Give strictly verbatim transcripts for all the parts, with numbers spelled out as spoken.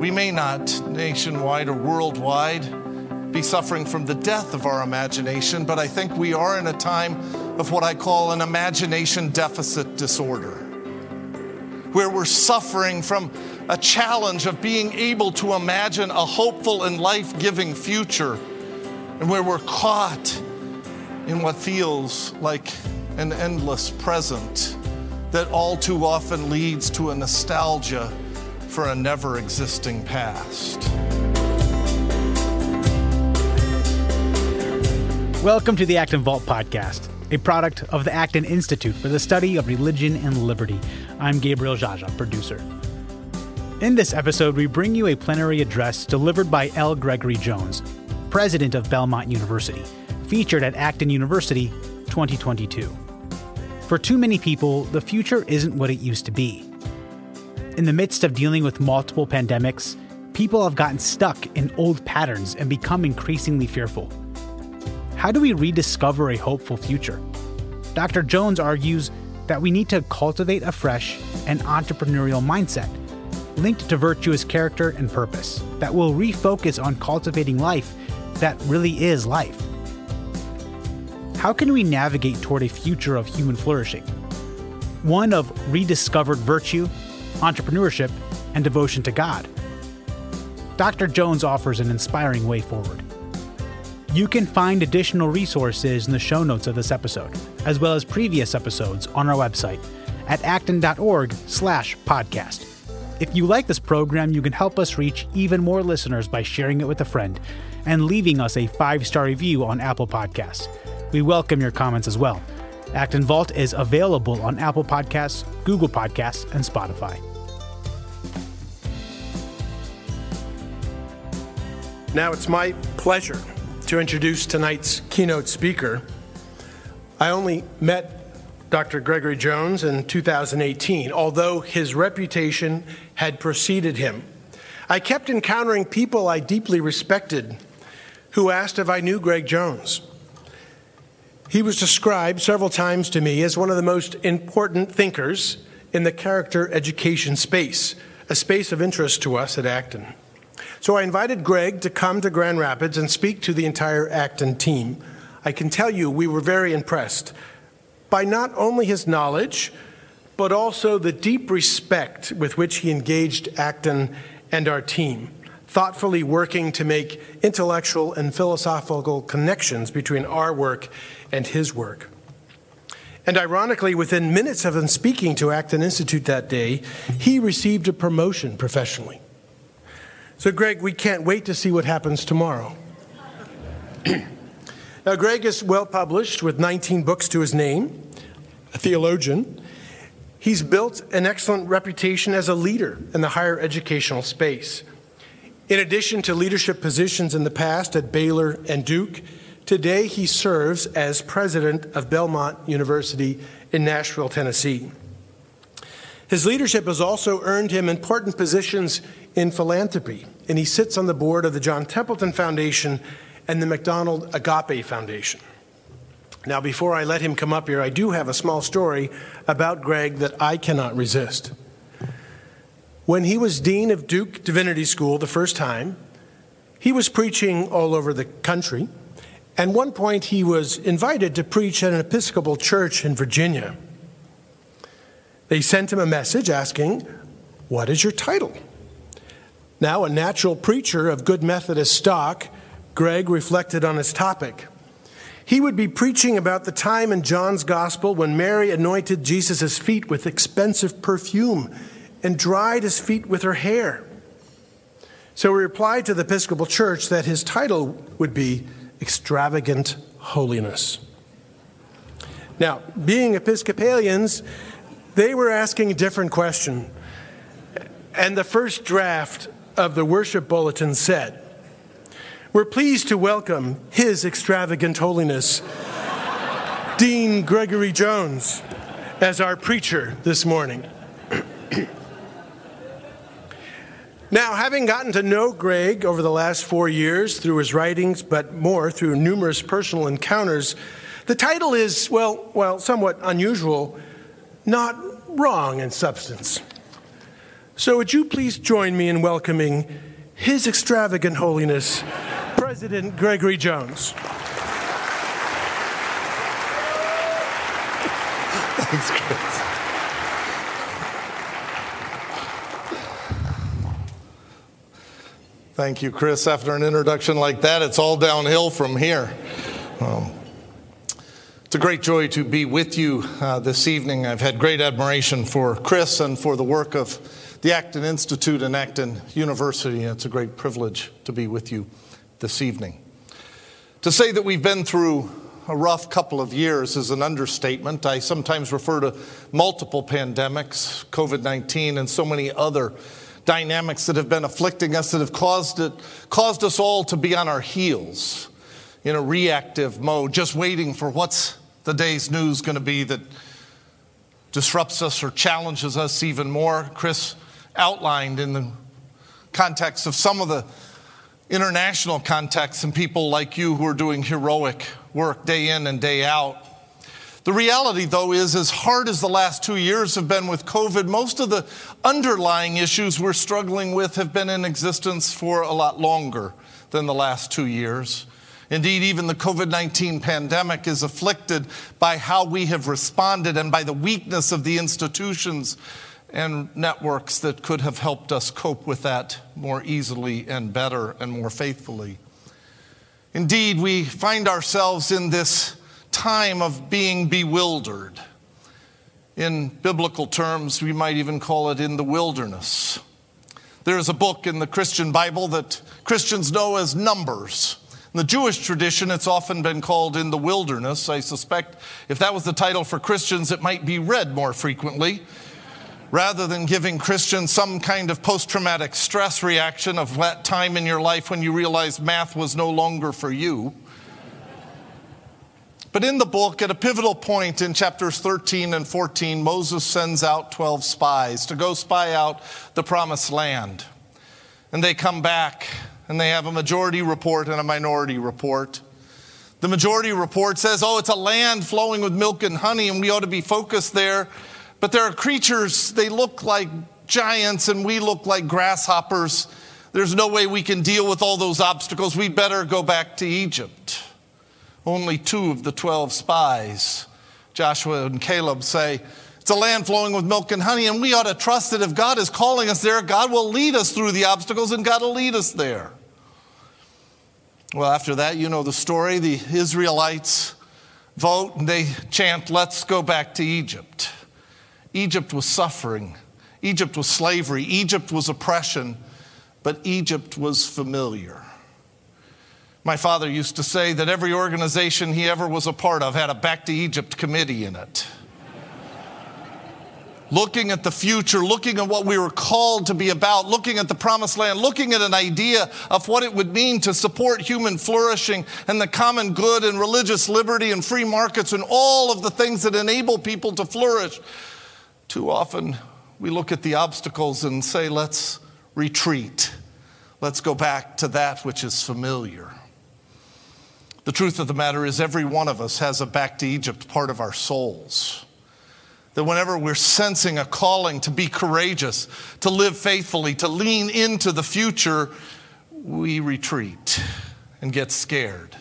We may not, nationwide or worldwide, be suffering from the death of our imagination, but I think we are in a time of what I call an imagination deficit disorder, where we're suffering from a challenge of being able to imagine a hopeful and life-giving future, and where we're caught in what feels like an endless present that all too often leads to a nostalgia for a never-existing past. Welcome to the Acton Vault Podcast, a product of the Acton Institute for the Study of Religion and Liberty. I'm Gabriel Jaja, producer. In this episode, we bring you a plenary address delivered by L. Gregory Jones, president of Belmont University, featured at Acton University twenty twenty-two. For too many people, the future isn't what it used to be. In the midst of dealing with multiple pandemics, people have gotten stuck in old patterns and become increasingly fearful. How do we rediscover a hopeful future? Doctor Jones argues that we need to cultivate afresh an entrepreneurial mindset linked to virtuous character and purpose that will refocus on cultivating life that really is life. How can we navigate toward a future of human flourishing? One of rediscovered virtue, entrepreneurship, and devotion to God. Doctor Jones offers an inspiring way forward. You can find additional resources in the show notes of this episode, as well as previous episodes on our website at acton.org slash podcast. If you like this program, you can help us reach even more listeners by sharing it with a friend and leaving us a five-star review on Apple Podcasts. We welcome your comments as well. Acton Vault is available on Apple Podcasts, Google Podcasts, and Spotify. Now it's my pleasure to introduce tonight's keynote speaker. I only met Doctor Gregory Jones in two thousand eighteen, although his reputation had preceded him. I kept encountering people I deeply respected who asked if I knew Greg Jones. He was described several times to me as one of the most important thinkers in the character education space, a space of interest to us at Acton. So I invited Greg to come to Grand Rapids and speak to the entire Acton team. I can tell you we were very impressed by not only his knowledge, but also the deep respect with which he engaged Acton and our team, thoughtfully working to make intellectual and philosophical connections between our work and his work. And ironically, within minutes of him speaking to Acton Institute that day, he received a promotion professionally. So, Greg, we can't wait to see what happens tomorrow. Now, Greg is well-published with nineteen books to his name, a theologian. He's built an excellent reputation as a leader in the higher educational space. In addition to leadership positions in the past at Baylor and Duke, today he serves as president of Belmont University in Nashville, Tennessee. His leadership has also earned him important positions in philanthropy, and he sits on the board of the John Templeton Foundation and the McDonald Agape Foundation. Now, before I let him come up here, I do have a small story about Greg that I cannot resist. When he was dean of Duke Divinity School the first time, he was preaching all over the country. At one point, he was invited to preach at an Episcopal church in Virginia. They sent him a message asking, "What is your title?" Now, a natural preacher of good Methodist stock, Greg reflected on his topic. He would be preaching about the time in John's Gospel when Mary anointed Jesus' feet with expensive perfume and dried his feet with her hair. So he replied to the Episcopal Church that his title would be Extravagant Holiness. Now, being Episcopalians, they were asking a different question. And the first draft of the worship bulletin said, "We're pleased to welcome His Extravagant Holiness, Dean Gregory Jones, as our preacher this morning." Now, having gotten to know Greg over the last four years through his writings, but more through numerous personal encounters, the title is, well, well, somewhat unusual, not wrong in substance. So would you please join me in welcoming His Extravagant Holiness, President Gregory Jones. Thanks, Chris. Thank you, Chris. After an introduction like that, it's all downhill from here. Um, it's a great joy to be with you uh, this evening. I've had great admiration for Chris and for the work of the Acton Institute and Acton University. It's a great privilege to be with you this evening. To say that we've been through a rough couple of years is an understatement. I sometimes refer to multiple pandemics, COVID nineteen, and so many other dynamics that have been afflicting us that have caused it, caused us all to be on our heels in a reactive mode, just waiting for what's the day's news going to be that disrupts us or challenges us even more. Chris outlined in the context of some of the international contexts and people like you who are doing heroic work day in and day out. The reality, though, is as hard as the last two years have been with COVID, most of the underlying issues we're struggling with have been in existence for a lot longer than the last two years. Indeed, even the COVID nineteen pandemic is afflicted by how we have responded and by the weakness of the institutions and networks that could have helped us cope with that more easily and better and more faithfully. Indeed, we find ourselves in this time of being bewildered. In biblical terms, we might even call it in the wilderness. There is a book in the Christian Bible that Christians know as Numbers. In the Jewish tradition, it's often been called In the Wilderness. I suspect if that was the title for Christians, it might be read more frequently, rather than giving Christians some kind of post-traumatic stress reaction of that time in your life when you realized math was no longer for you. But in the book, at a pivotal point in chapters thirteen and fourteen, Moses sends out twelve spies to go spy out the promised land. And they come back, and they have a majority report and a minority report. The majority report says, oh, it's a land flowing with milk and honey, and we ought to be focused there. But there are creatures, they look like giants, and we look like grasshoppers. There's no way we can deal with all those obstacles. We'd better go back to Egypt. Only two of the twelve spies, Joshua and Caleb, say, it's a land flowing with milk and honey, and we ought to trust that if God is calling us there, God will lead us through the obstacles, and God will lead us there. Well, after that, you know the story. The Israelites vote, and they chant, let's go back to Egypt. Egypt was suffering. Egypt was slavery. Egypt was oppression. But Egypt was familiar. My father used to say that every organization he ever was a part of had a Back to Egypt committee in it. Looking at the future, looking at what we were called to be about, looking at the promised land, looking at an idea of what it would mean to support human flourishing and the common good and religious liberty and free markets and all of the things that enable people to flourish. Too often we look at the obstacles and say, let's retreat. Let's go back to that which is familiar. The truth of the matter is every one of us has a back to Egypt part of our souls. That whenever we're sensing a calling to be courageous, to live faithfully, to lean into the future, we retreat and get scared.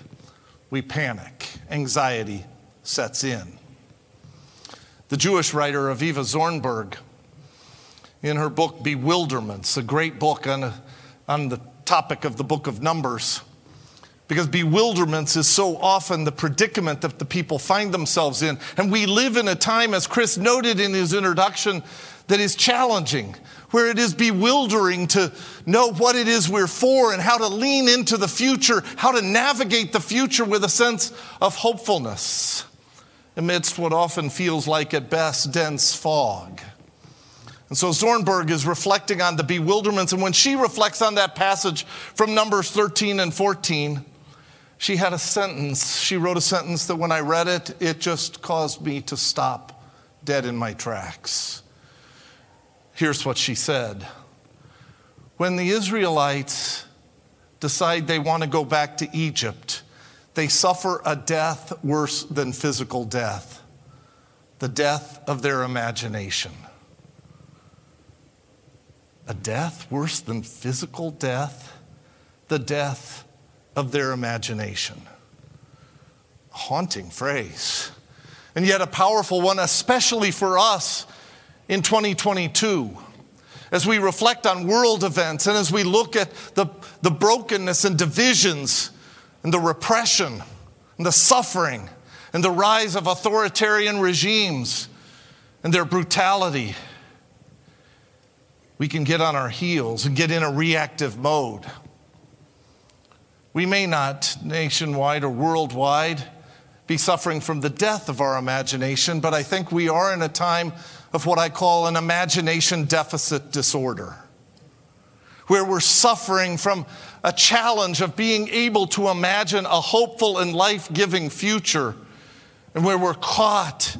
We panic. Anxiety sets in. The Jewish writer Aviva Zornberg, in her book Bewilderments, a great book on, a, on the topic of the book of Numbers, because bewilderments is so often the predicament that the people find themselves in. And we live in a time, as Chris noted in his introduction, that is challenging, where it is bewildering to know what it is we're for and how to lean into the future, how to navigate the future with a sense of hopefulness amidst what often feels like, at best, dense fog. And so Zornberg is reflecting on the bewilderments. And when she reflects on that passage from Numbers thirteen and fourteen, she had a sentence, she wrote a sentence that when I read it, it just caused me to stop dead in my tracks. Here's what she said. When the Israelites decide they want to go back to Egypt, they suffer a death worse than physical death, the death of their imagination. a death worse than physical death, the death of their imagination. A haunting phrase, and yet a powerful one, especially for us in twenty twenty-two. As we reflect on world events and as we look at the, the brokenness and divisions and the repression and the suffering and the rise of authoritarian regimes and their brutality, we can get on our heels and get in a reactive mode. We may not nationwide or worldwide be suffering from the death of our imagination, but I think we are in a time of what I call an imagination deficit disorder, where we're suffering from a challenge of being able to imagine a hopeful and life-giving future, and where we're caught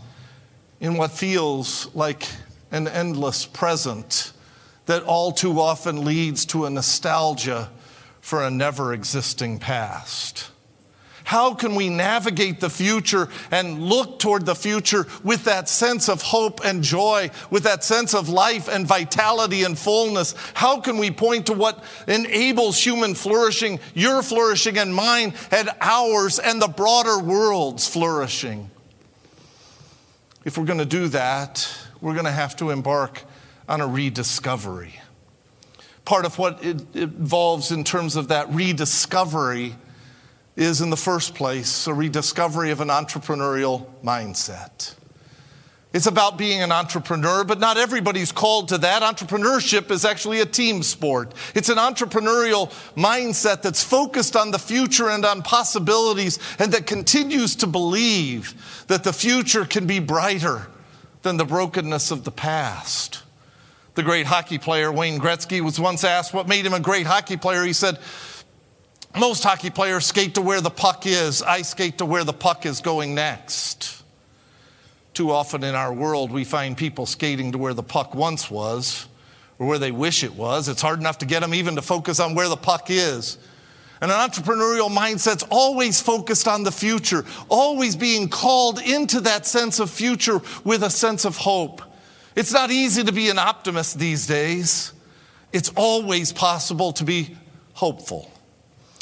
in what feels like an endless present that all too often leads to a nostalgia for a never-existing past. How can we navigate the future and look toward the future with that sense of hope and joy, with that sense of life and vitality and fullness? How can we point to what enables human flourishing, your flourishing and mine and ours and the broader world's flourishing? If we're going to do that, we're going to have to embark on a rediscovery. Part of what it involves in terms of that rediscovery is, in the first place, a rediscovery of an entrepreneurial mindset. It's about being an entrepreneur, but not everybody's called to that. Entrepreneurship is actually a team sport. It's an entrepreneurial mindset that's focused on the future and on possibilities, and that continues to believe that the future can be brighter than the brokenness of the past. The great hockey player Wayne Gretzky was once asked what made him a great hockey player. He said, "Most hockey players skate to where the puck is. I skate to where the puck is going next." Too often in our world, we find people skating to where the puck once was or where they wish it was. It's hard enough to get them even to focus on where the puck is. And an entrepreneurial mindset's always focused on the future, always being called into that sense of future with a sense of hope. It's not easy to be an optimist these days. It's always possible to be hopeful,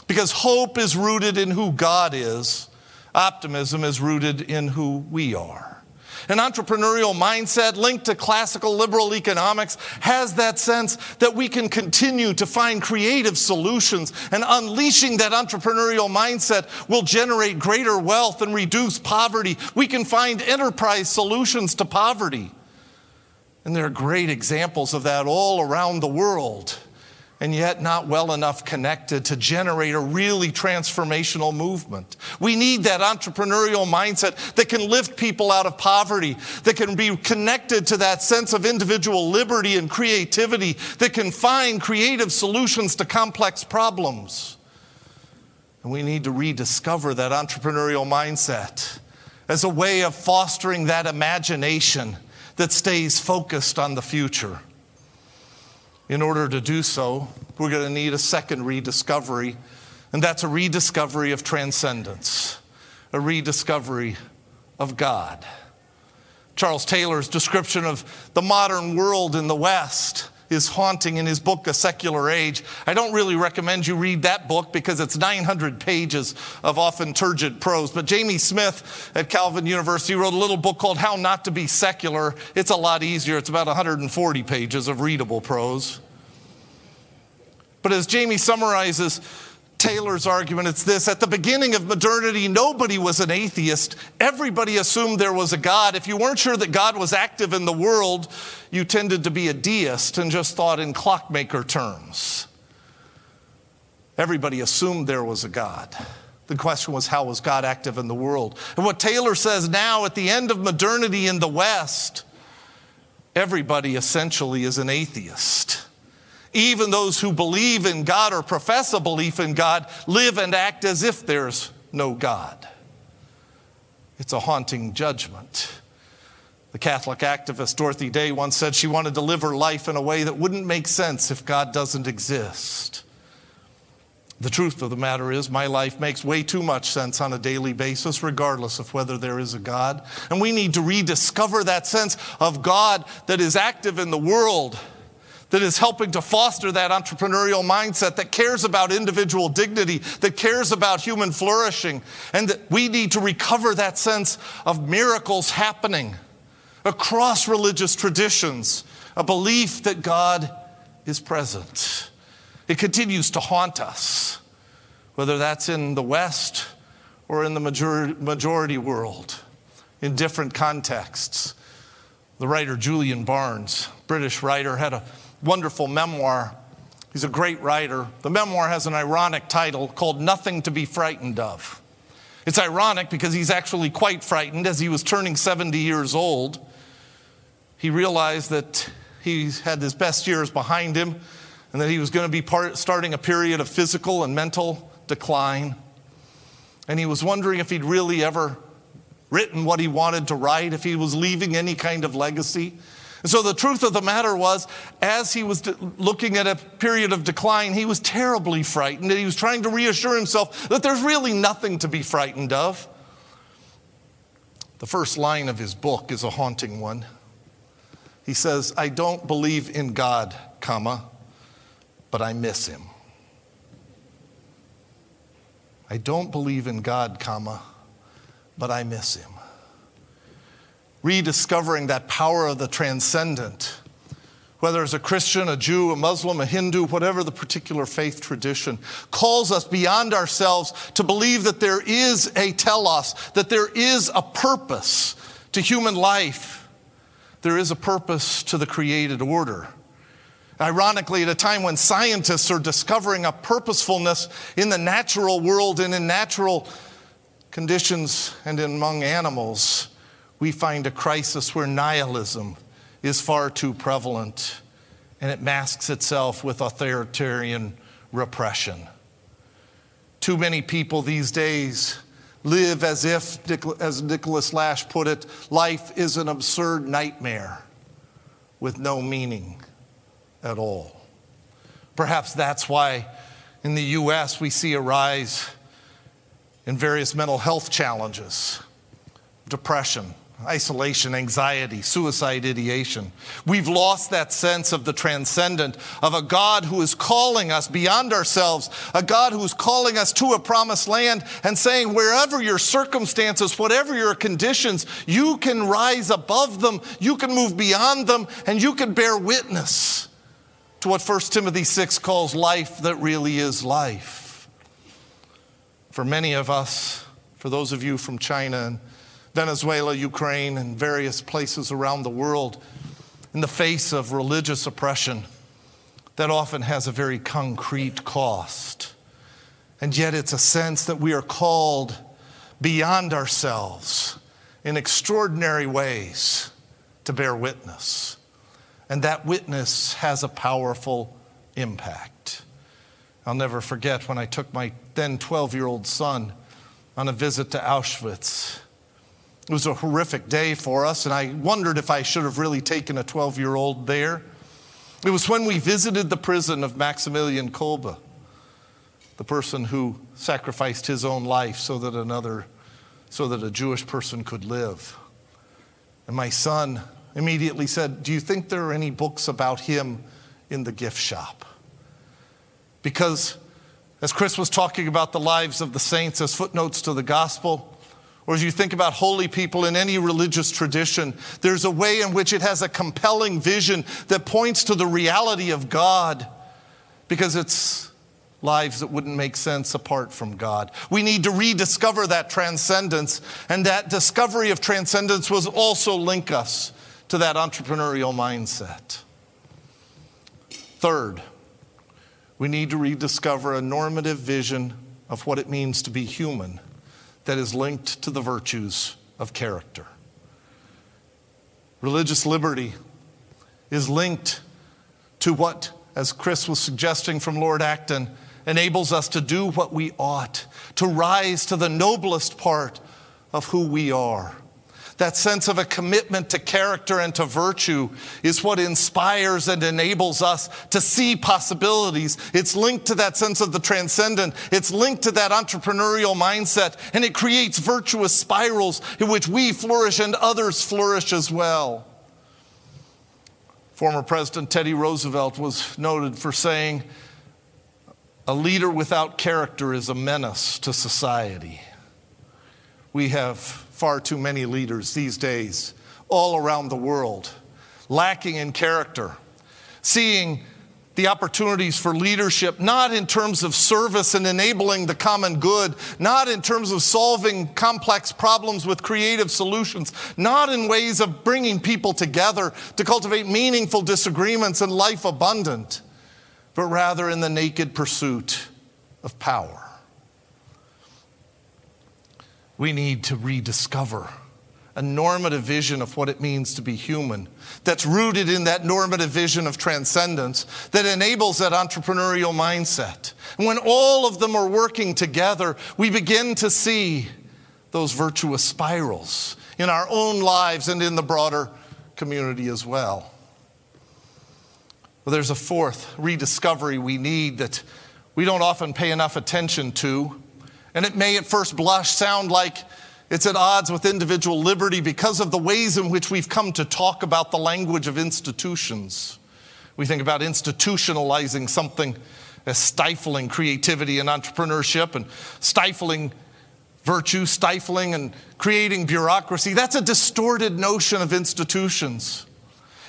because hope is rooted in who God is. Optimism is rooted in who we are. An entrepreneurial mindset linked to classical liberal economics has that sense that we can continue to find creative solutions, and unleashing that entrepreneurial mindset will generate greater wealth and reduce poverty. We can find enterprise solutions to poverty. And there are great examples of that all around the world, and yet not well enough connected to generate a really transformational movement. We need that entrepreneurial mindset that can lift people out of poverty, that can be connected to that sense of individual liberty and creativity, that can find creative solutions to complex problems. And we need to rediscover that entrepreneurial mindset as a way of fostering that imagination that stays focused on the future. In order to do so, we're going to need a second rediscovery, and that's a rediscovery of transcendence, a rediscovery of God. Charles Taylor's description of the modern world in the West is haunting in his book, A Secular Age. I don't really recommend you read that book because it's nine hundred pages of often turgid prose. But Jamie Smith at Calvin University wrote a little book called How Not to Be Secular. It's a lot easier. It's about one hundred forty pages of readable prose. But as Jamie summarizes Taylor's argument, it's this: at the beginning of modernity, nobody was an atheist. Everybody assumed there was a God. If you weren't sure that God was active in the world, you tended to be a deist and just thought in clockmaker terms. Everybody assumed there was a God. The question was, how was God active in the world? And what Taylor says now, at the end of modernity in the West, everybody essentially is an atheist. Even those who believe in God or profess a belief in God live and act as if there's no God. It's a haunting judgment. The Catholic activist Dorothy Day once said she wanted to live her life in a way that wouldn't make sense if God doesn't exist. The truth of the matter is, my life makes way too much sense on a daily basis, regardless of whether there is a God. And we need to rediscover that sense of God that is active in the world, that is helping to foster that entrepreneurial mindset that cares about individual dignity, that cares about human flourishing, and that we need to recover that sense of miracles happening across religious traditions, a belief that God is present. It continues to haunt us, whether that's in the West or in the majority, majority world, in different contexts. The writer Julian Barnes, British writer, had a wonderful memoir. He's a great writer. The memoir has an ironic title called Nothing to be Frightened Of. It's ironic because he's actually quite frightened. As he was turning seventy years old, he realized that he had his best years behind him and that he was going to be part, starting a period of physical and mental decline. And he was wondering if he'd really ever written what he wanted to write, if he was leaving any kind of legacy. And so the truth of the matter was, as he was looking at a period of decline, he was terribly frightened, and he was trying to reassure himself that there's really nothing to be frightened of. The first line of his book is a haunting one. He says, "I don't believe in God, comma, but I miss him." I don't believe in God, comma, but I miss him. Rediscovering that power of the transcendent, whether as a Christian, a Jew, a Muslim, a Hindu, whatever the particular faith tradition, calls us beyond ourselves to believe that there is a telos, that there is a purpose to human life. There is a purpose to the created order. Ironically, at a time when scientists are discovering a purposefulness in the natural world and in natural conditions and among animals, we find a crisis where nihilism is far too prevalent, and it masks itself with authoritarian repression. Too many people these days live as if, as Nicholas Lash put it, life is an absurd nightmare with no meaning at all. Perhaps that's why in the U S we see a rise in various mental health challenges, depression, isolation, anxiety, suicide ideation. We've lost that sense of the transcendent, of a God who is calling us beyond ourselves, a God who is calling us to a promised land and saying, wherever your circumstances, whatever your conditions, you can rise above them, you can move beyond them, and you can bear witness to what First Timothy six calls life that really is life. For many of us, for those of you from China and Venezuela, Ukraine, and various places around the world, in the face of religious oppression, that often has a very concrete cost. And yet it's a sense that we are called beyond ourselves in extraordinary ways to bear witness. And that witness has a powerful impact. I'll never forget when I took my then twelve-year-old son on a visit to Auschwitz. It was a horrific day for us, and I wondered if I should have really taken a twelve-year-old there. It was when we visited the prison of Maximilian Kolbe, the person who sacrificed his own life so that another, so that a Jewish person could live. And my son immediately said, "Do you think there are any books about him in the gift shop?" Because as Chris was talking about the lives of the saints as footnotes to the gospel, or as you think about holy people in any religious tradition, there's a way in which it has a compelling vision that points to the reality of God, because it's lives that wouldn't make sense apart from God. We need to rediscover that transcendence, and that discovery of transcendence will also link us to that entrepreneurial mindset. Third, we need to rediscover a normative vision of what it means to be human that is linked to the virtues of character. Religious liberty is linked to what, as Chris was suggesting from Lord Acton, enables us to do what we ought, to rise to the noblest part of who we are. That sense of a commitment to character and to virtue is what inspires and enables us to see possibilities. It's linked to that sense of the transcendent. It's linked to that entrepreneurial mindset, and it creates virtuous spirals in which we flourish and others flourish as well. Former President Teddy Roosevelt was noted for saying, "A leader without character is a menace to society." We have far too many leaders these days, all around the world, lacking in character, seeing the opportunities for leadership not in terms of service and enabling the common good, not in terms of solving complex problems with creative solutions, not in ways of bringing people together to cultivate meaningful disagreements and life abundant, but rather in the naked pursuit of power. We need to rediscover a normative vision of what it means to be human that's rooted in that normative vision of transcendence that enables that entrepreneurial mindset. And when all of them are working together, we begin to see those virtuous spirals in our own lives and in the broader community as well. Well, there's a fourth rediscovery we need that we don't often pay enough attention to, and it may at first blush sound like it's at odds with individual liberty because of the ways in which we've come to talk about the language of institutions. We think about institutionalizing something as stifling creativity and entrepreneurship and stifling virtue, stifling and creating bureaucracy. That's a distorted notion of institutions.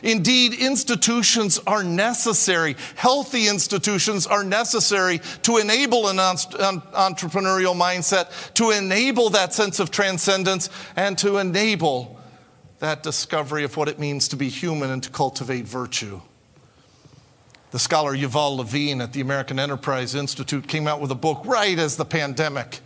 Indeed, institutions are necessary. Healthy institutions are necessary to enable an entrepreneurial mindset, to enable that sense of transcendence, and to enable that discovery of what it means to be human and to cultivate virtue. The scholar Yuval Levine at the American Enterprise Institute came out with a book right as the pandemic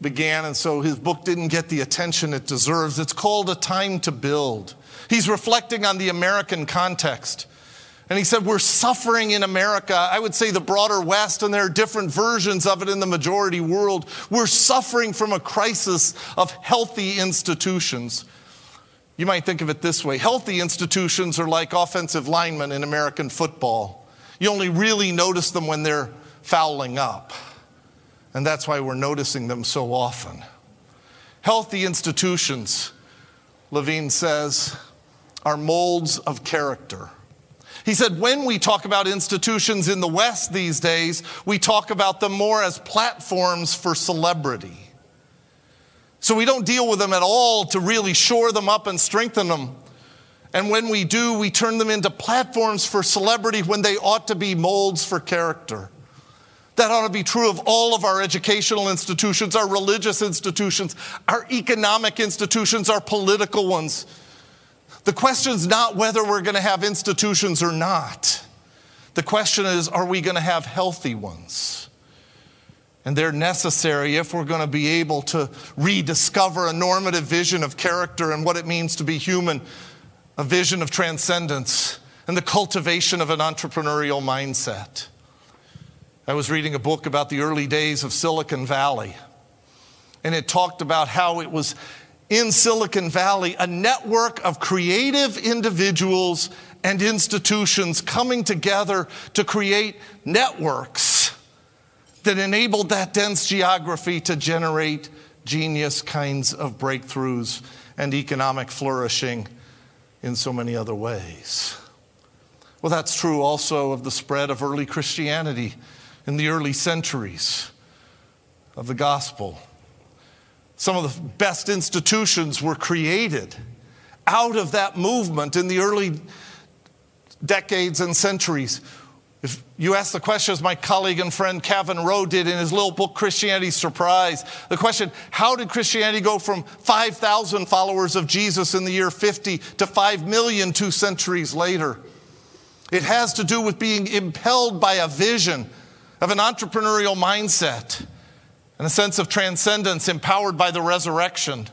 began, and so his book didn't get the attention it deserves. It's called A Time to Build. He's reflecting on the American context. And he said, we're suffering in America, I would say the broader West, and there are different versions of it in the majority world. We're suffering from a crisis of healthy institutions. You might think of it this way. Healthy institutions are like offensive linemen in American football. You only really notice them when they're fouling up. And that's why we're noticing them so often. Healthy institutions, Levine says, are molds of character. He said, when we talk about institutions in the West these days, we talk about them more as platforms for celebrity. So we don't deal with them at all to really shore them up and strengthen them. And when we do, we turn them into platforms for celebrity when they ought to be molds for character. That ought to be true of all of our educational institutions, our religious institutions, our economic institutions, our political ones. The question's not whether we're going to have institutions or not. The question is, are we going to have healthy ones? And they're necessary if we're going to be able to rediscover a normative vision of character and what it means to be human, a vision of transcendence, and the cultivation of an entrepreneurial mindset. I was reading a book about the early days of Silicon Valley, and it talked about how it was in Silicon Valley a network of creative individuals and institutions coming together to create networks that enabled that dense geography to generate genius kinds of breakthroughs and economic flourishing in so many other ways. Well, that's true also of the spread of early Christianity in the early centuries of the gospel. Some of the best institutions were created out of that movement in the early decades and centuries. If you ask the question, as my colleague and friend Calvin Rowe did in his little book, Christianity Surprise, the question, how did Christianity go from five thousand followers of Jesus in the year fifty to five million two centuries later? It has to do with being impelled by a vision of an entrepreneurial mindset and a sense of transcendence empowered by the resurrection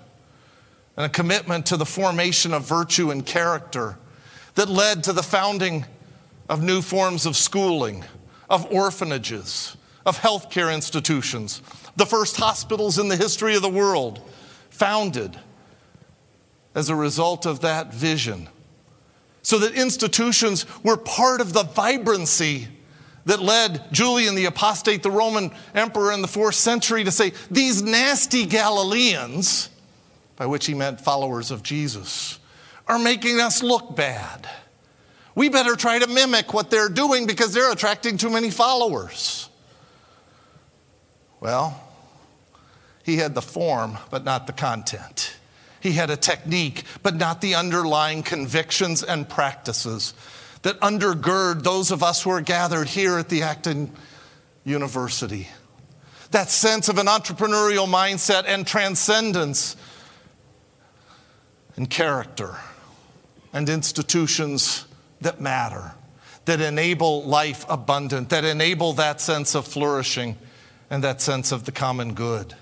and a commitment to the formation of virtue and character that led to the founding of new forms of schooling, of orphanages, of healthcare institutions, the first hospitals in the history of the world founded as a result of that vision, so that institutions were part of the vibrancy that led Julian the Apostate, the Roman emperor in the fourth century, to say, these nasty Galileans, by which he meant followers of Jesus, are making us look bad. We better try to mimic what they're doing because they're attracting too many followers. Well, he had the form, but not the content. He had a technique, but not the underlying convictions and practices that undergird those of us who are gathered here at the Acton University. That sense of an entrepreneurial mindset and transcendence and character and institutions that matter, that enable life abundant, that enable that sense of flourishing and that sense of the common good.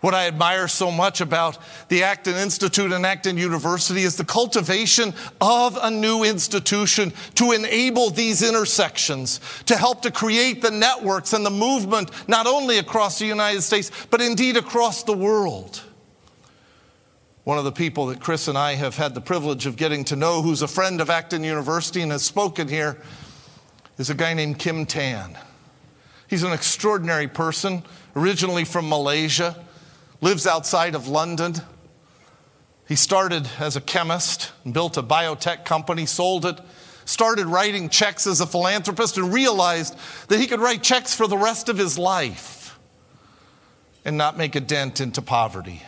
What I admire so much about the Acton Institute and Acton University is the cultivation of a new institution to enable these intersections, to help to create the networks and the movement, not only across the United States, but indeed across the world. One of the people that Chris and I have had the privilege of getting to know, who's a friend of Acton University and has spoken here, is a guy named Kim Tan. He's an extraordinary person, originally from Malaysia, lives outside of London. He started as a chemist and built a biotech company, sold it, started writing checks as a philanthropist, and realized that he could write checks for the rest of his life and not make a dent into poverty.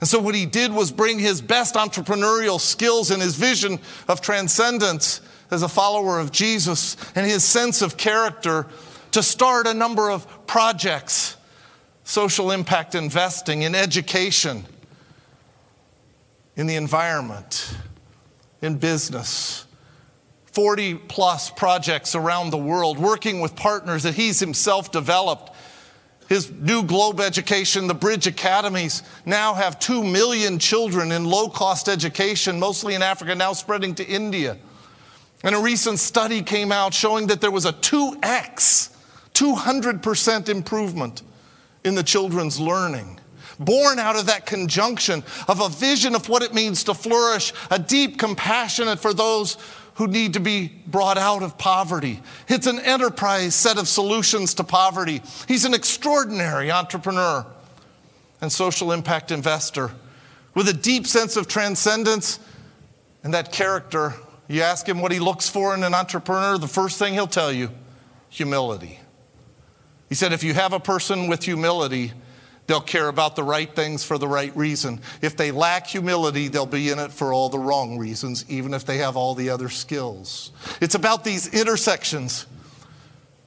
And so what he did was bring his best entrepreneurial skills and his vision of transcendence as a follower of Jesus and his sense of character to start a number of projects: social impact investing, in education, in the environment, in business. forty plus projects around the world, working with partners that he's himself developed. His New Globe Education, the Bridge Academies, now have two million children in low-cost education, mostly in Africa, now spreading to India. And a recent study came out showing that there was a two X, two hundred percent improvement in the children's learning, born out of that conjunction of a vision of what it means to flourish, a deep compassion for those who need to be brought out of poverty. It's an enterprise set of solutions to poverty. He's an extraordinary entrepreneur and social impact investor with a deep sense of transcendence and that character. You ask him what he looks for in an entrepreneur, the first thing he'll tell you, humility. He said, if you have a person with humility, they'll care about the right things for the right reason. If they lack humility, they'll be in it for all the wrong reasons, even if they have all the other skills. It's about these intersections.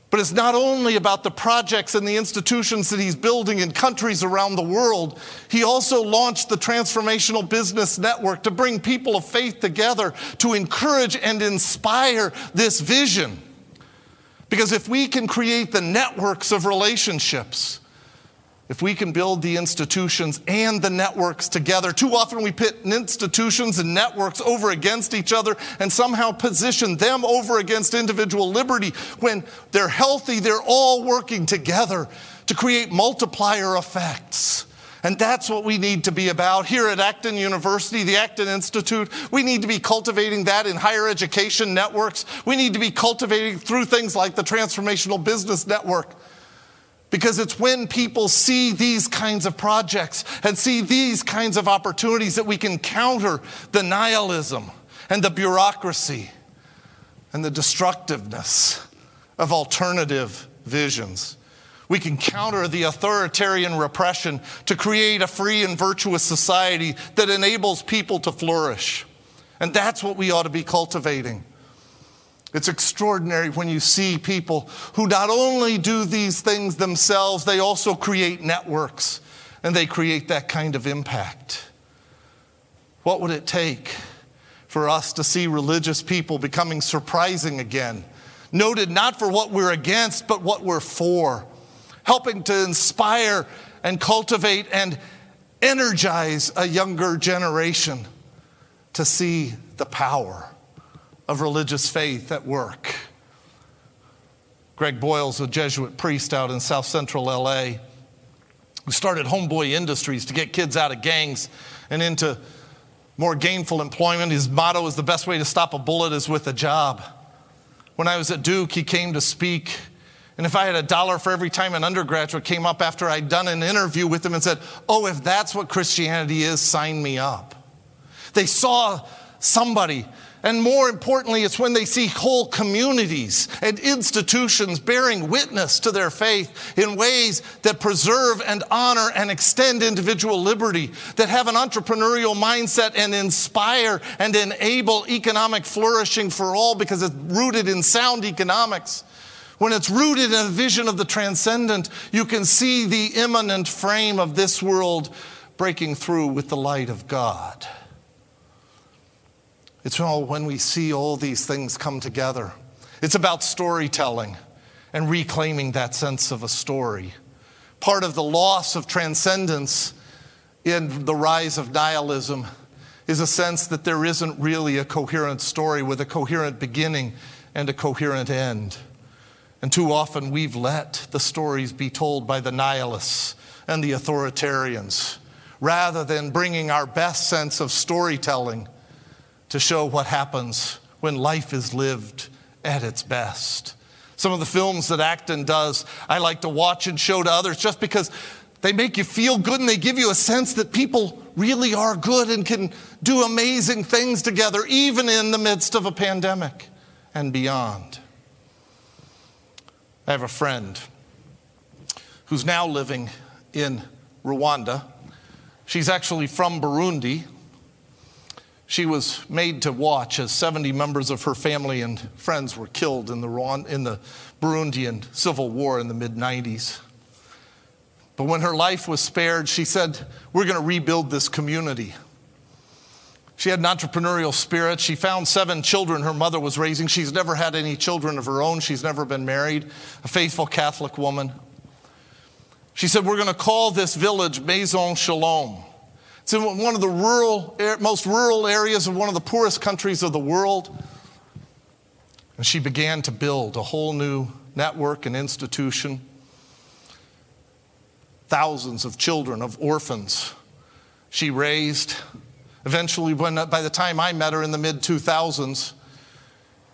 But it's not only about the projects and the institutions that he's building in countries around the world. He also launched the Transformational Business Network to bring people of faith together to encourage and inspire this vision. Because if we can create the networks of relationships, if we can build the institutions and the networks together, too often we pit institutions and networks over against each other and somehow position them over against individual liberty. When they're healthy, they're all working together to create multiplier effects. And that's what we need to be about here at Acton University, the Acton Institute. We need to be cultivating that in higher education networks. We need to be cultivating through things like the Transformational Business Network. Because it's when people see these kinds of projects and see these kinds of opportunities that we can counter the nihilism and the bureaucracy and the destructiveness of alternative visions. We can counter the authoritarian repression to create a free and virtuous society that enables people to flourish. And that's what we ought to be cultivating. It's extraordinary when you see people who not only do these things themselves, they also create networks and they create that kind of impact. What would it take for us to see religious people becoming surprising again? Noted not for what we're against, but what we're for. Helping to inspire and cultivate and energize a younger generation to see the power of religious faith at work. Greg Boyle's a Jesuit priest out in South Central L A who started Homeboy Industries to get kids out of gangs and into more gainful employment. His motto is the best way to stop a bullet is with a job. When I was at Duke, he came to speak. And if I had a dollar for every time an undergraduate came up after I'd done an interview with them and said, oh, if that's what Christianity is, sign me up. They saw somebody And more importantly, it's when they see whole communities and institutions bearing witness to their faith in ways that preserve and honor and extend individual liberty, that have an entrepreneurial mindset and inspire and enable economic flourishing for all because it's rooted in sound economics. When it's rooted in a vision of the transcendent, you can see the immanent frame of this world breaking through with the light of God. It's all when we see all these things come together. It's about storytelling and reclaiming that sense of a story. Part of the loss of transcendence in the rise of nihilism is a sense that there isn't really a coherent story with a coherent beginning and a coherent end. And too often we've let the stories be told by the nihilists and the authoritarians rather than bringing our best sense of storytelling to show what happens when life is lived at its best. Some of the films that Acton does, I like to watch and show to others just because they make you feel good and they give you a sense that people really are good and can do amazing things together, even in the midst of a pandemic and beyond. I have a friend who's now living in Rwanda. She's actually from Burundi. She was made to watch as seventy members of her family and friends were killed in the in the Burundian civil war in the mid nineties. But when her life was spared, she said, "We're going to rebuild this community." She had an entrepreneurial spirit. She found seven children her mother was raising. She's never had any children of her own. She's never been married. A faithful Catholic woman. She said, "We're going to call this village Maison Shalom." It's in one of the rural, most rural areas of one of the poorest countries of the world. And she began to build a whole new network and institution. Thousands of children, of orphans, she raised. Eventually, when, by the time I met her in the mid two thousands,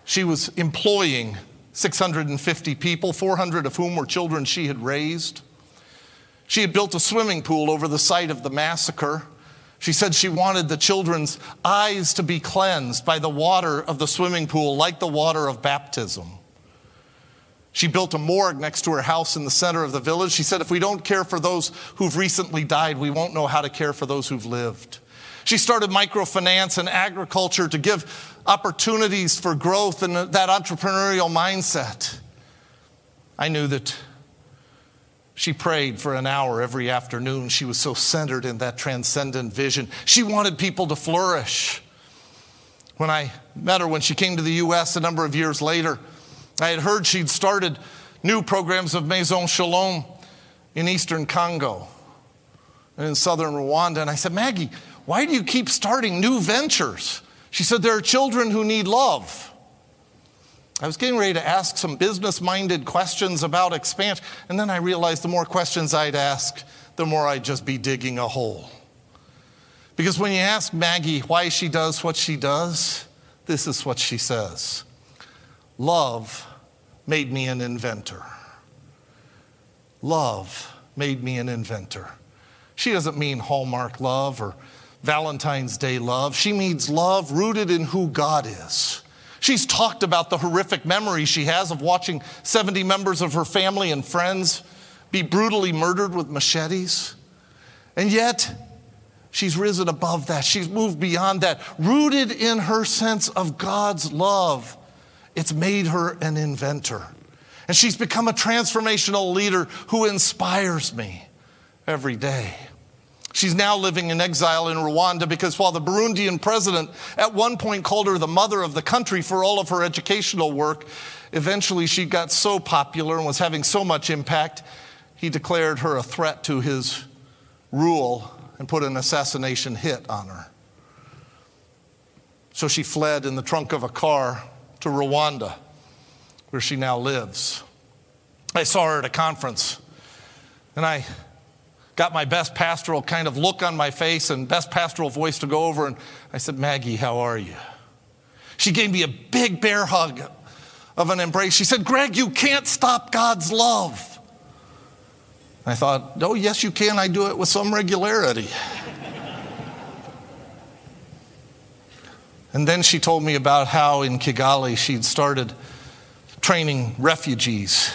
she was employing six hundred fifty people, four hundred of whom were children she had raised. She had built a swimming pool over the site of the massacre. She said she wanted the children's eyes to be cleansed by the water of the swimming pool, like the water of baptism. She built a morgue next to her house in the center of the village. She said, "If we don't care for those who've recently died, we won't know how to care for those who've lived." She started microfinance and agriculture to give opportunities for growth and that entrepreneurial mindset. I knew that she prayed for an hour every afternoon. She was so centered in that transcendent vision. She wanted people to flourish. When I met her, when she came to the U S a number of years later, I had heard she'd started new programs of Maison Shalom in eastern Congo and in southern Rwanda. And I said, "Maggie, why do you keep starting new ventures?" She said, "There are children who need love." I was getting ready to ask some business-minded questions about expansion, and then I realized the more questions I'd ask, the more I'd just be digging a hole. Because when you ask Maggie why she does what she does, this is what she says. "Love made me an inventor. Love made me an inventor." She doesn't mean Hallmark love or Valentine's Day love. She means love rooted in who God is. She's talked about the horrific memory she has of watching seventy members of her family and friends be brutally murdered with machetes. And yet, she's risen above that. She's moved beyond that. Rooted in her sense of God's love, it's made her an inventor. And she's become a transformational leader who inspires me every day. She's now living in exile in Rwanda because while the Burundian president at one point called her the mother of the country for all of her educational work, eventually she got so popular and was having so much impact, he declared her a threat to his rule and put an assassination hit on her. So she fled in the trunk of a car to Rwanda, where she now lives. I saw her at a conference, and I got my best pastoral kind of look on my face and best pastoral voice to go over, and I said, "Maggie, how are you?" She gave me a big bear hug of an embrace. She said, "Greg, you can't stop God's love." And I thought, "Oh, yes, you can. I do it with some regularity." And then she told me about how in Kigali she'd started training refugees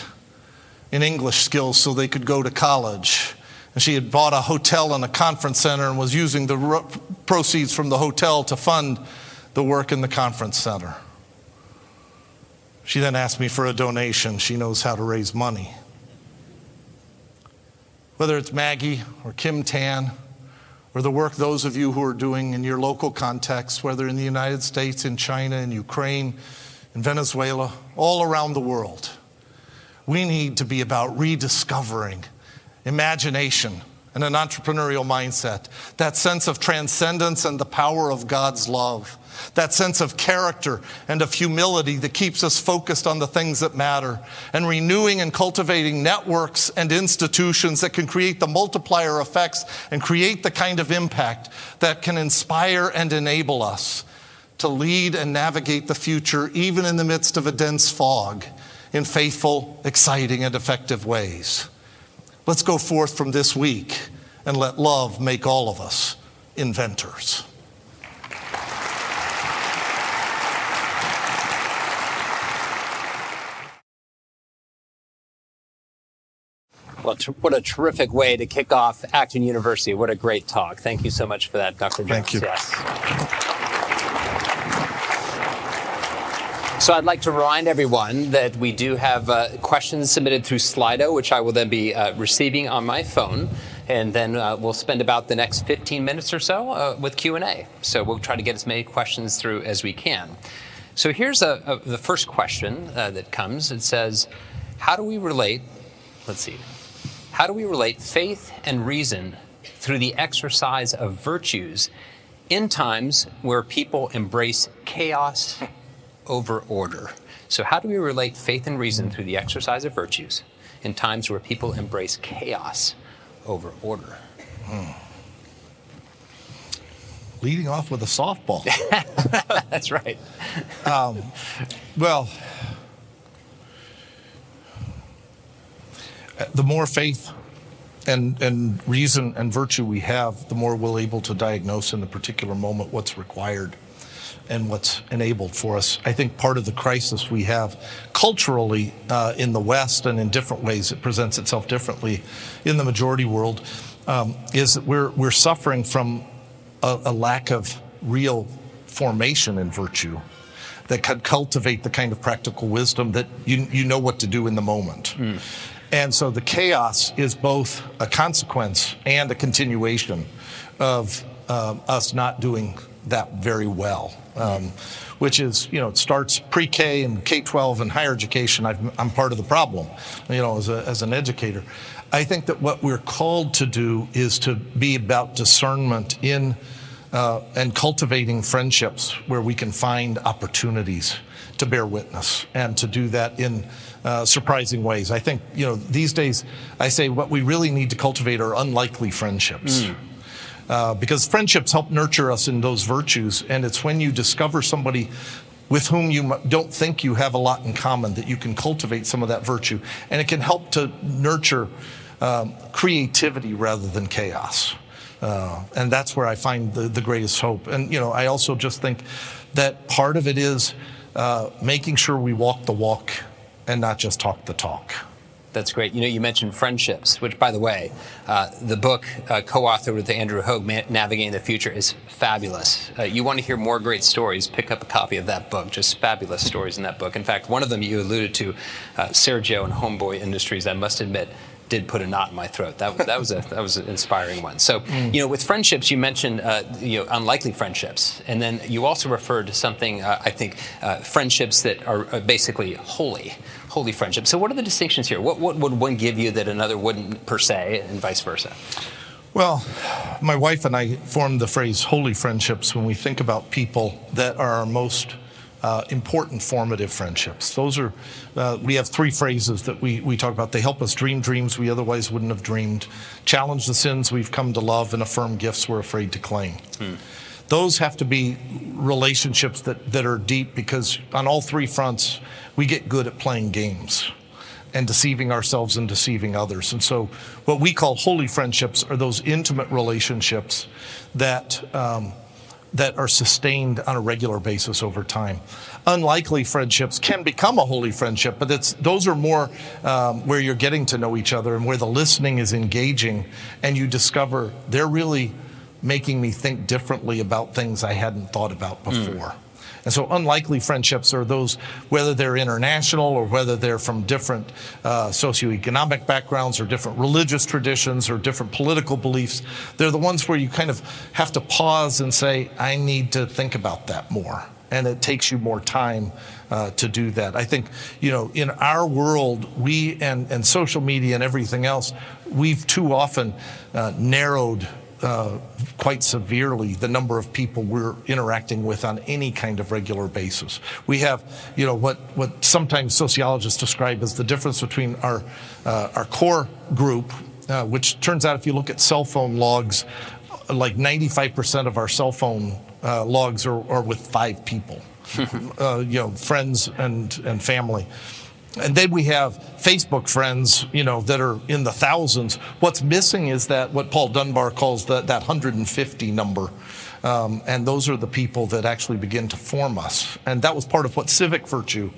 in English skills so they could go to college. And she had bought a hotel and a conference center and was using the ro- proceeds from the hotel to fund the work in the conference center. She then asked me for a donation. She knows how to raise money. Whether it's Maggie or Kim Tan or the work those of you who are doing in your local context, whether in the United States, in China, in Ukraine, in Venezuela, all around the world, we need to be about rediscovering imagination and an entrepreneurial mindset, that sense of transcendence and the power of God's love, that sense of character and of humility that keeps us focused on the things that matter, and renewing and cultivating networks and institutions that can create the multiplier effects and create the kind of impact that can inspire and enable us to lead and navigate the future, even in the midst of a dense fog, in faithful, exciting, and effective ways. Let's go forth from this week and let love make all of us inventors. Well, t- what a terrific way to kick off Acton University. What a great talk. Thank you so much for that, Doctor Jones. Thank you. Yes. So I'd like to remind everyone that we do have uh, questions submitted through Slido, which I will then be uh, receiving on my phone. And then uh, we'll spend about the next fifteen minutes or so uh, with Q and A. So we'll try to get as many questions through as we can. So here's a, a, the first question uh, that comes. It says, how do we relate, let's see, how do we relate faith and reason through the exercise of virtues in times where people embrace chaos over order? So how do we relate faith and reason through the exercise of virtues in times where people embrace chaos over order? Mm. Leading off with a softball. That's right. Um, well, the more faith and, and reason and virtue we have, the more we're able to diagnose in a particular moment what's required and what's enabled for us. I think part of the crisis we have culturally uh, in the West, and in different ways it presents itself differently in the majority world, um, is that we're we're suffering from a, a lack of real formation in virtue that could cultivate the kind of practical wisdom that you you know what to do in the moment. Mm. And so the chaos is both a consequence and a continuation of uh, us not doing that very well, um, which is, you know, it starts pre-K and K twelve and higher education. I've, I'm part of the problem, you know, as, a, as an educator. I think that what we're called to do is to be about discernment in uh, and cultivating friendships where we can find opportunities to bear witness and to do that in uh, surprising ways. I think, you know, these days I say what we really need to cultivate are unlikely friendships. Mm. Uh, because friendships help nurture us in those virtues, and it's when you discover somebody with whom you don't think you have a lot in common that you can cultivate some of that virtue, and it can help to nurture um, creativity rather than chaos. Uh, and that's where I find the, the greatest hope. And, you know, I also just think that part of it is uh, making sure we walk the walk and not just talk the talk. That's great. You know, you mentioned friendships, which, by the way, uh, the book uh, co-authored with Andrew Hogue, Navigating the Future, is fabulous. Uh, you want to hear more great stories, pick up a copy of that book. Just fabulous stories in that book. In fact, one of them you alluded to, uh, Sergio and Homeboy Industries, I must admit, did put a knot in my throat. That, that was a that was an inspiring one. So, you know, with friendships, you mentioned uh, you know unlikely friendships, and then you also referred to something uh, I think uh, friendships that are basically holy, holy friendships. So, what are the distinctions here? What what would one give you that another wouldn't per se, and vice versa? Well, my wife and I formed the phrase "holy friendships" when we think about people that are our most Uh, important formative friendships. Those are, uh, we have three phrases that we, we talk about. They help us dream dreams we otherwise wouldn't have dreamed, challenge the sins we've come to love, and affirm gifts we're afraid to claim. Mm. Those have to be relationships that, that are deep, because on all three fronts, we get good at playing games and deceiving ourselves and deceiving others. And so what we call holy friendships are those intimate relationships that um, that are sustained on a regular basis over time. Unlikely friendships can become a holy friendship, but it's, those are more um, where you're getting to know each other and where the listening is engaging, and you discover they're really making me think differently about things I hadn't thought about before. Mm. And so unlikely friendships are those, whether they're international or whether they're from different uh, socioeconomic backgrounds or different religious traditions or different political beliefs. They're the ones where you kind of have to pause and say, I need to think about that more. And it takes you more time uh, to do that. I think, you know, in our world, we and, and social media and everything else, we've too often uh, narrowed Uh, quite severely the number of people we're interacting with on any kind of regular basis. We have, you know, what what sometimes sociologists describe as the difference between our uh, our core group, uh, which turns out if you look at cell phone logs, like ninety-five percent of our cell phone uh, logs are, are with five people, uh, you know, friends and and family. And then we have Facebook friends, you know, that are in the thousands. What's missing is that what Paul Dunbar calls the, that one hundred fifty number. Um, and those are the people that actually begin to form us. And that was part of what civic virtue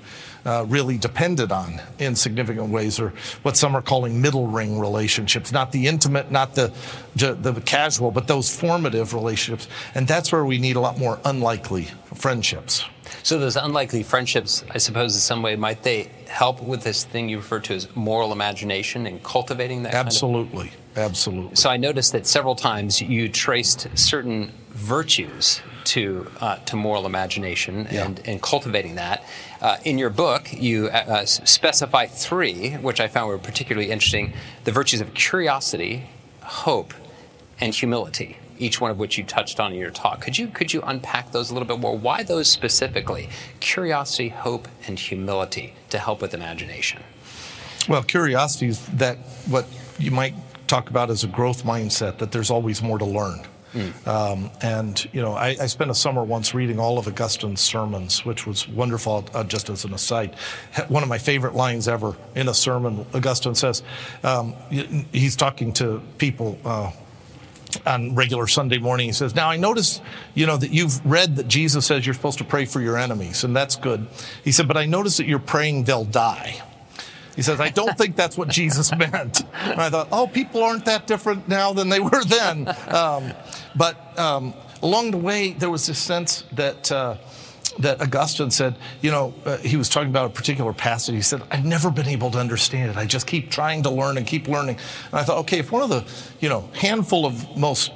uh, really depended on in significant ways, or what some are calling middle ring relationships, not the intimate, not the, the casual, but those formative relationships. And that's where we need a lot more unlikely friendships. So those unlikely friendships, I suppose, in some way, might they help with this thing you refer to as moral imagination and cultivating that? Absolutely, kind of... absolutely. So I noticed that several times you traced certain virtues to uh, to moral imagination and, yeah. and cultivating that. Uh, in your book, you uh, specify three, which I found were particularly interesting: the virtues of curiosity, hope, and humility. Each one of which you touched on in your talk. Could you could you unpack those a little bit more? Why those specifically? Curiosity, hope, and humility to help with imagination. Well, curiosity is that what you might talk about as a growth mindset, that there's always more to learn. Mm. Um, and, you know, I, I spent a summer once reading all of Augustine's sermons, which was wonderful, uh, just as an aside. One of my favorite lines ever in a sermon, Augustine says, um, he's talking to people uh, on regular Sunday morning, he says, now I notice, you know, that you've read that Jesus says you're supposed to pray for your enemies, and that's good. He said, but I notice that you're praying they'll die. He says, I don't think that's what Jesus meant. And I thought, oh, people aren't that different now than they were then. Um, but um, along the way, there was this sense that uh, that Augustine said, you know, uh, he was talking about a particular passage. He said, I've never been able to understand it. I just keep trying to learn and keep learning. And I thought, okay, if one of the, you know, handful of most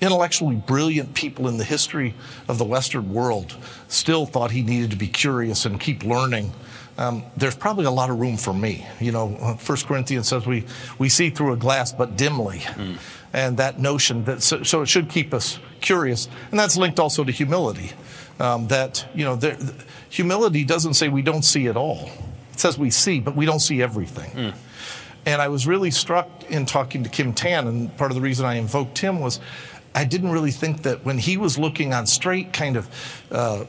intellectually brilliant people in the history of the Western world still thought he needed to be curious and keep learning, um, there's probably a lot of room for me. You know, First Corinthians says we, we see through a glass but dimly. Mm. And that notion, that so, so it should keep us curious. And that's linked also to humility. Um, that, you know, there, humility doesn't say we don't see it all. It says we see, but we don't see everything. Mm. And I was really struck in talking to Kim Tan, and part of the reason I invoked him was I didn't really think that when he was looking on straight kind of uh,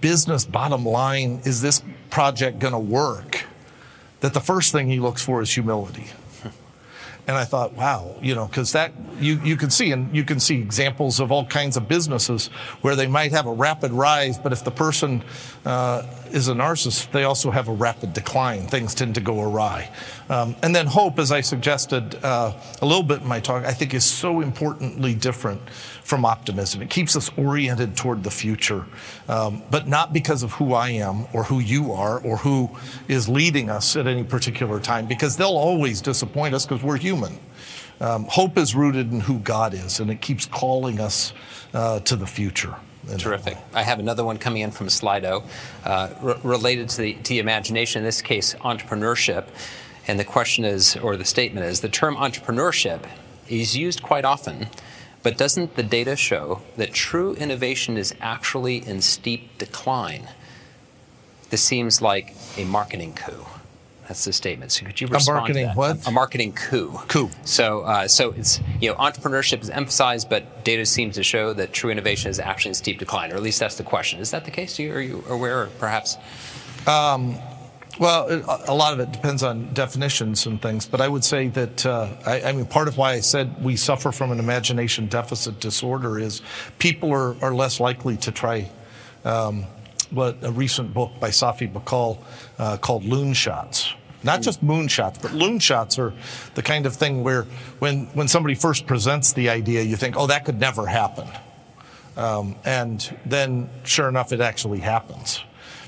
business bottom line, is this project going to work, that the first thing he looks for is humility. And I thought, wow, you know, because that you, you can see, and you can see examples of all kinds of businesses where they might have a rapid rise, but if the person uh, is a narcissist, they also have a rapid decline. Things tend to go awry. Um, and then hope, as I suggested uh, a little bit in my talk, I think is so importantly different from optimism. It keeps us oriented toward the future, um, but not because of who I am or who you are or who is leading us at any particular time, because they'll always disappoint us because we're human. Human. Um, hope is rooted in who God is, and it keeps calling us uh, to the future. Terrific. I have another one coming in from Slido, uh, re- related to the, to the imagination, in this case, entrepreneurship. And the question is, or the statement is, the term entrepreneurship is used quite often, but doesn't the data show that true innovation is actually in steep decline? This seems like a marketing coup. That's the statement. So could you respond a marketing to that? What? A, a marketing coup. Coup. So, uh, so it's, you know, entrepreneurship is emphasized, but data seems to show that true innovation is actually in steep decline, or at least that's the question. Is that the case? Are you aware, or perhaps? Um, Well, it, a lot of it depends on definitions and things, but I would say that, uh, I, I mean, part of why I said we suffer from an imagination deficit disorder is people are, are less likely to try um, what a recent book by Safi Bakal uh, called Loonshots. Not just moonshots, but loonshots are the kind of thing where when, when somebody first presents the idea, you think, oh, that could never happen. Um, and then, sure enough, it actually happens.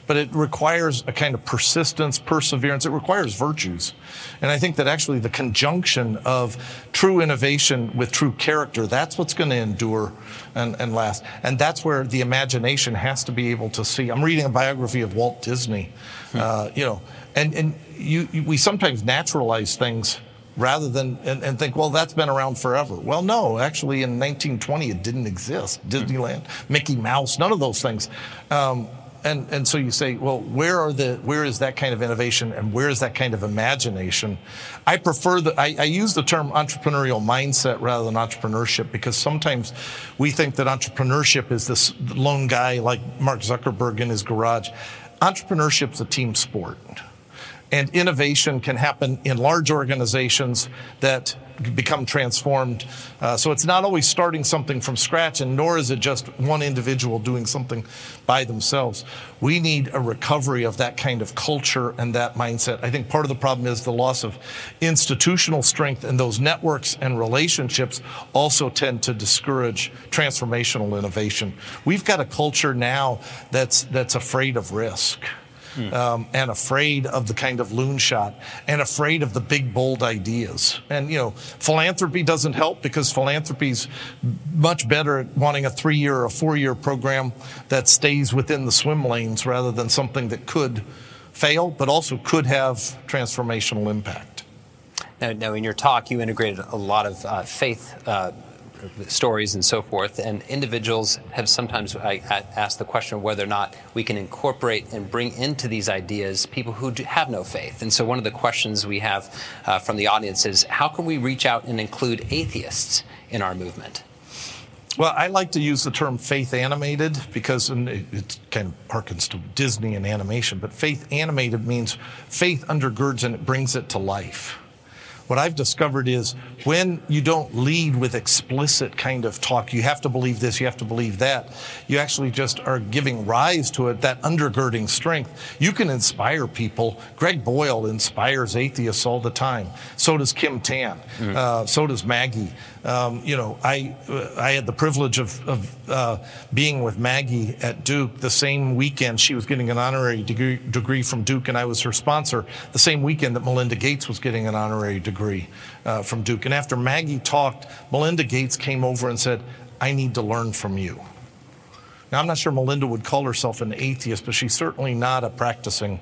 But it requires a kind of persistence, perseverance. It requires virtues. And I think that actually the conjunction of true innovation with true character, that's what's going to endure and, and last. And that's where the imagination has to be able to see. I'm reading a biography of Walt Disney, uh, you know, and, and you, you, we sometimes naturalize things rather than, and, and think, well, that's been around forever. Well, no, actually in nineteen twenty, it didn't exist. Disneyland, Mickey Mouse, none of those things. Um, And, and so you say, well, where are the where is that kind of innovation and where is that kind of imagination? I prefer the I, I use the term entrepreneurial mindset rather than entrepreneurship, because sometimes we think that entrepreneurship is this lone guy like Mark Zuckerberg in his garage. Entrepreneurship's a team sport, and innovation can happen in large organizations that become transformed. Uh, so it's not always starting something from scratch, and nor is it just one individual doing something by themselves. We need a recovery of that kind of culture and that mindset. I think part of the problem is the loss of institutional strength, and those networks and relationships also tend to discourage transformational innovation. We've got a culture now that's that's afraid of risk. Mm. Um, and afraid of the kind of loon shot, and afraid of the big, bold ideas. And, you know, philanthropy doesn't help, because philanthropy's much better at wanting a three-year or a four-year program that stays within the swim lanes rather than something that could fail, but also could have transformational impact. Now, now in your talk, you integrated a lot of uh, faith uh stories and so forth, and individuals have sometimes I, I asked the question of whether or not we can incorporate and bring into these ideas people who do have no faith. And so one of the questions we have uh, from the audience is, how can we reach out and include atheists in our movement? Well, I like to use the term faith animated, because and it, it kind of harkens to Disney and animation, but faith animated means faith undergirds and it brings it to life. What I've discovered is when you don't lead with explicit kind of talk, you have to believe this, you have to believe that, you actually just are giving rise to it, that undergirding strength. You can inspire people. Greg Boyle inspires atheists all the time. So does Kim Tan. Mm-hmm. Uh, so does Maggie. Um, you know, I I had the privilege of, of uh, being with Maggie at Duke the same weekend. She was getting an honorary degree, degree from Duke, and I was her sponsor, the same weekend that Melinda Gates was getting an honorary degree. degree uh, from Duke. And after Maggie talked, Melinda Gates came over and said, I need to learn from you. Now, I'm not sure Melinda would call herself an atheist, but she's certainly not a practicing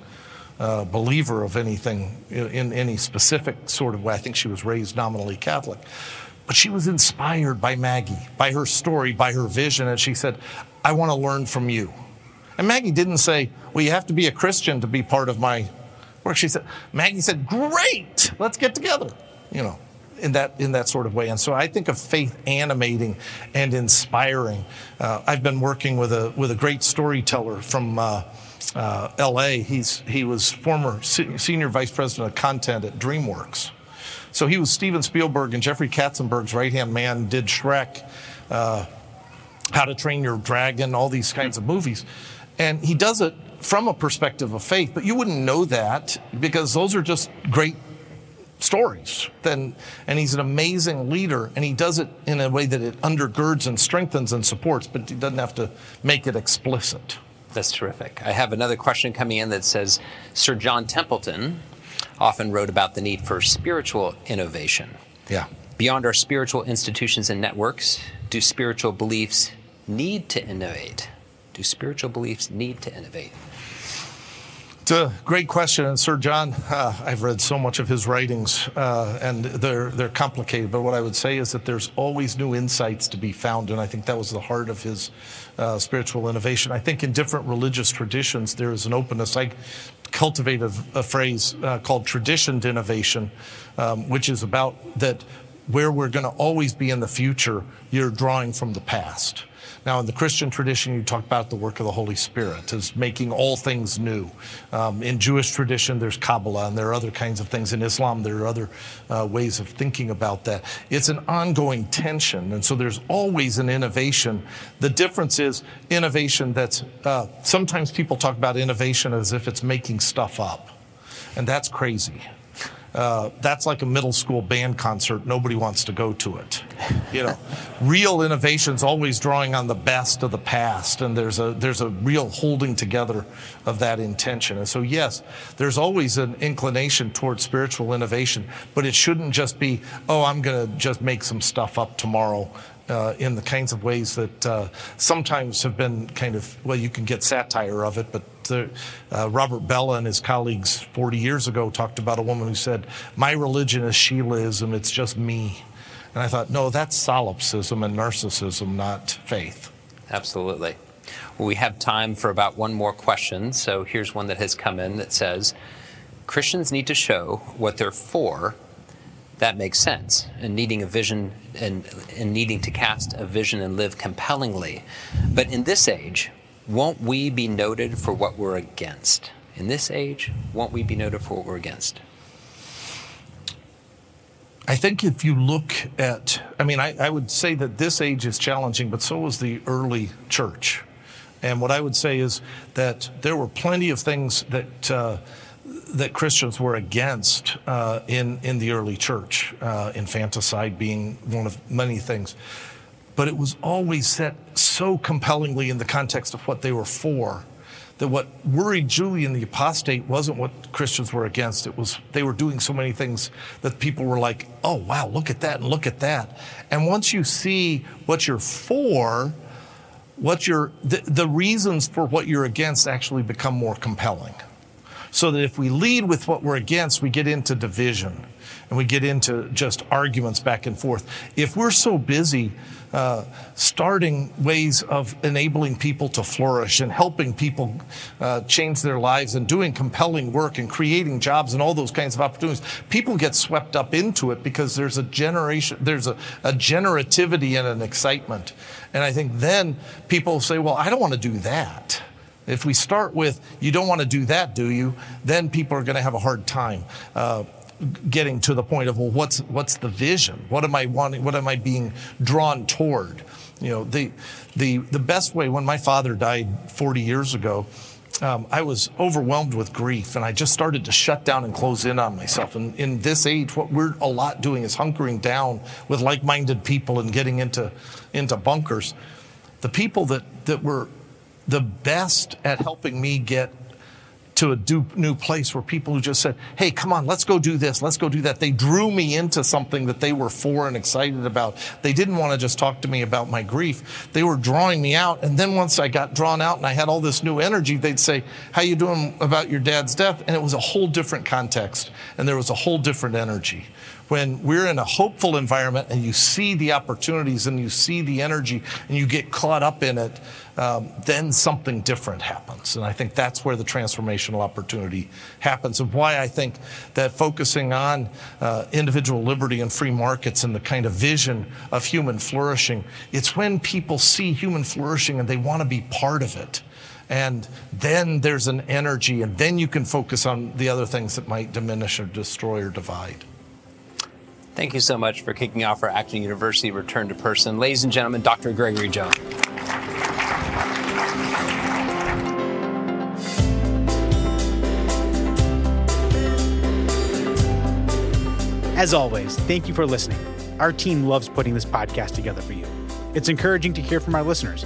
uh, believer of anything in, in any specific sort of way. I think she was raised nominally Catholic. But she was inspired by Maggie, by her story, by her vision. And she said, I want to learn from you. And Maggie didn't say, well, you have to be a Christian to be part of my work. She said, Maggie said, great, let's get together, you know, in that in that sort of way. And so I think of faith animating and inspiring. Uh, I've been working with a with a great storyteller from uh, uh, L A He's he was former se- senior vice president of content at DreamWorks. So he was Steven Spielberg and Jeffrey Katzenberg's right-hand man, did Shrek, uh, How to Train Your Dragon, all these kinds of movies. And he does it from a perspective of faith, but you wouldn't know that because those are just great stories. Then, and he's an amazing leader, and he does it in a way that it undergirds and strengthens and supports, but he doesn't have to make it explicit. That's terrific. I have another question coming in that says, Sir John Templeton often wrote about the need for spiritual innovation. Yeah. Beyond our spiritual institutions and networks, do spiritual beliefs need to innovate? Do spiritual beliefs need to innovate? It's a great question, and Sir John, uh, I've read so much of his writings, uh, and they're they're complicated, but what I would say is that there's always new insights to be found, and I think that was the heart of his uh, spiritual innovation. I think in different religious traditions, there is an openness. I cultivated a, a phrase uh, called traditioned innovation, um, which is about that where we're going to always be in the future, you're drawing from the past. Now, in the Christian tradition, you talk about the work of the Holy Spirit as making all things new. Um, in Jewish tradition, there's Kabbalah, and there are other kinds of things. In Islam, there are other uh, ways of thinking about that. It's an ongoing tension, and so there's always an innovation. The difference is innovation that's, uh, sometimes people talk about innovation as if it's making stuff up, and that's crazy. Uh, that's like a middle school band concert. Nobody wants to go to it. You know, real innovation's always drawing on the best of the past, and there's a there's a real holding together of that intention. And so, yes, there's always an inclination towards spiritual innovation, but it shouldn't just be, oh, I'm going to just make some stuff up tomorrow. Uh, in the kinds of ways that uh, sometimes have been kind of, well, you can get satire of it, but the, uh, Robert Bella and his colleagues forty years ago talked about a woman who said, my religion is Sheilaism, it's just me. And I thought, no, that's solipsism and narcissism, not faith. Absolutely. Well, we have time for about one more question, so here's one that has come in that says, Christians need to show what they're for. That makes sense, and needing a vision and, and needing to cast a vision and live compellingly. But in this age, won't we be noted for what we're against? In this age, won't we be noted for what we're against? I think if you look at, I mean, I, I would say that this age is challenging, but so was the early church. And what I would say is that there were plenty of things that uh, that Christians were against uh, in, in the early church, uh, infanticide being one of many things. But it was always set so compellingly in the context of what they were for that what worried Julian the Apostate wasn't what Christians were against. It was they were doing so many things that people were like, oh, wow, look at that and look at that. And once you see what you're for, what you're, the, the reasons for what you're against actually become more compelling. So that if we lead with what we're against, we get into division and we get into just arguments back and forth. If we're so busy uh, starting ways of enabling people to flourish and helping people uh, change their lives and doing compelling work and creating jobs and all those kinds of opportunities, people get swept up into it because there's a generation, there's a, a generativity and an excitement. And I think then people say, well, I don't want to do that. If we start with, you don't want to do that, do you? Then people are going to have a hard time uh, getting to the point of, well, what's what's the vision? What am I wanting? What am I being drawn toward? You know, the the the best way, when my father died forty years ago, um, I was overwhelmed with grief, and I just started to shut down and close in on myself. And in this age, what we're a lot doing is hunkering down with like-minded people and getting into into bunkers. The people that, that were the best at helping me get to a do, new place were people who just said, hey, come on, let's go do this, let's go do that. They drew me into something that they were for and excited about. They didn't want to just talk to me about my grief. They were drawing me out, and then once I got drawn out and I had all this new energy, they'd say, how you doing about your dad's death? And it was a whole different context, and there was a whole different energy. When we're in a hopeful environment and you see the opportunities and you see the energy and you get caught up in it, um, then something different happens. And I think that's where the transformational opportunity happens, and why I think that focusing on uh, individual liberty and free markets and the kind of vision of human flourishing, it's when people see human flourishing and they want to be part of it. And then there's an energy, and then you can focus on the other things that might diminish or destroy or divide. Thank you so much for kicking off our Acton University Return to Person. Ladies and gentlemen, Doctor Gregory Jones. As always, thank you for listening. Our team loves putting this podcast together for you. It's encouraging to hear from our listeners.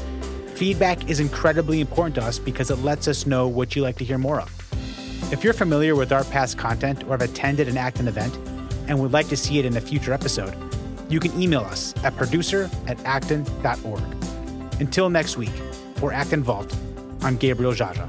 Feedback is incredibly important to us because it lets us know what you like to hear more of. If you're familiar with our past content or have attended an Acton event, and would like to see it in a future episode, you can email us at producer at acton dot org. Until next week, for Acton Vault, I'm Gabriel Jaja.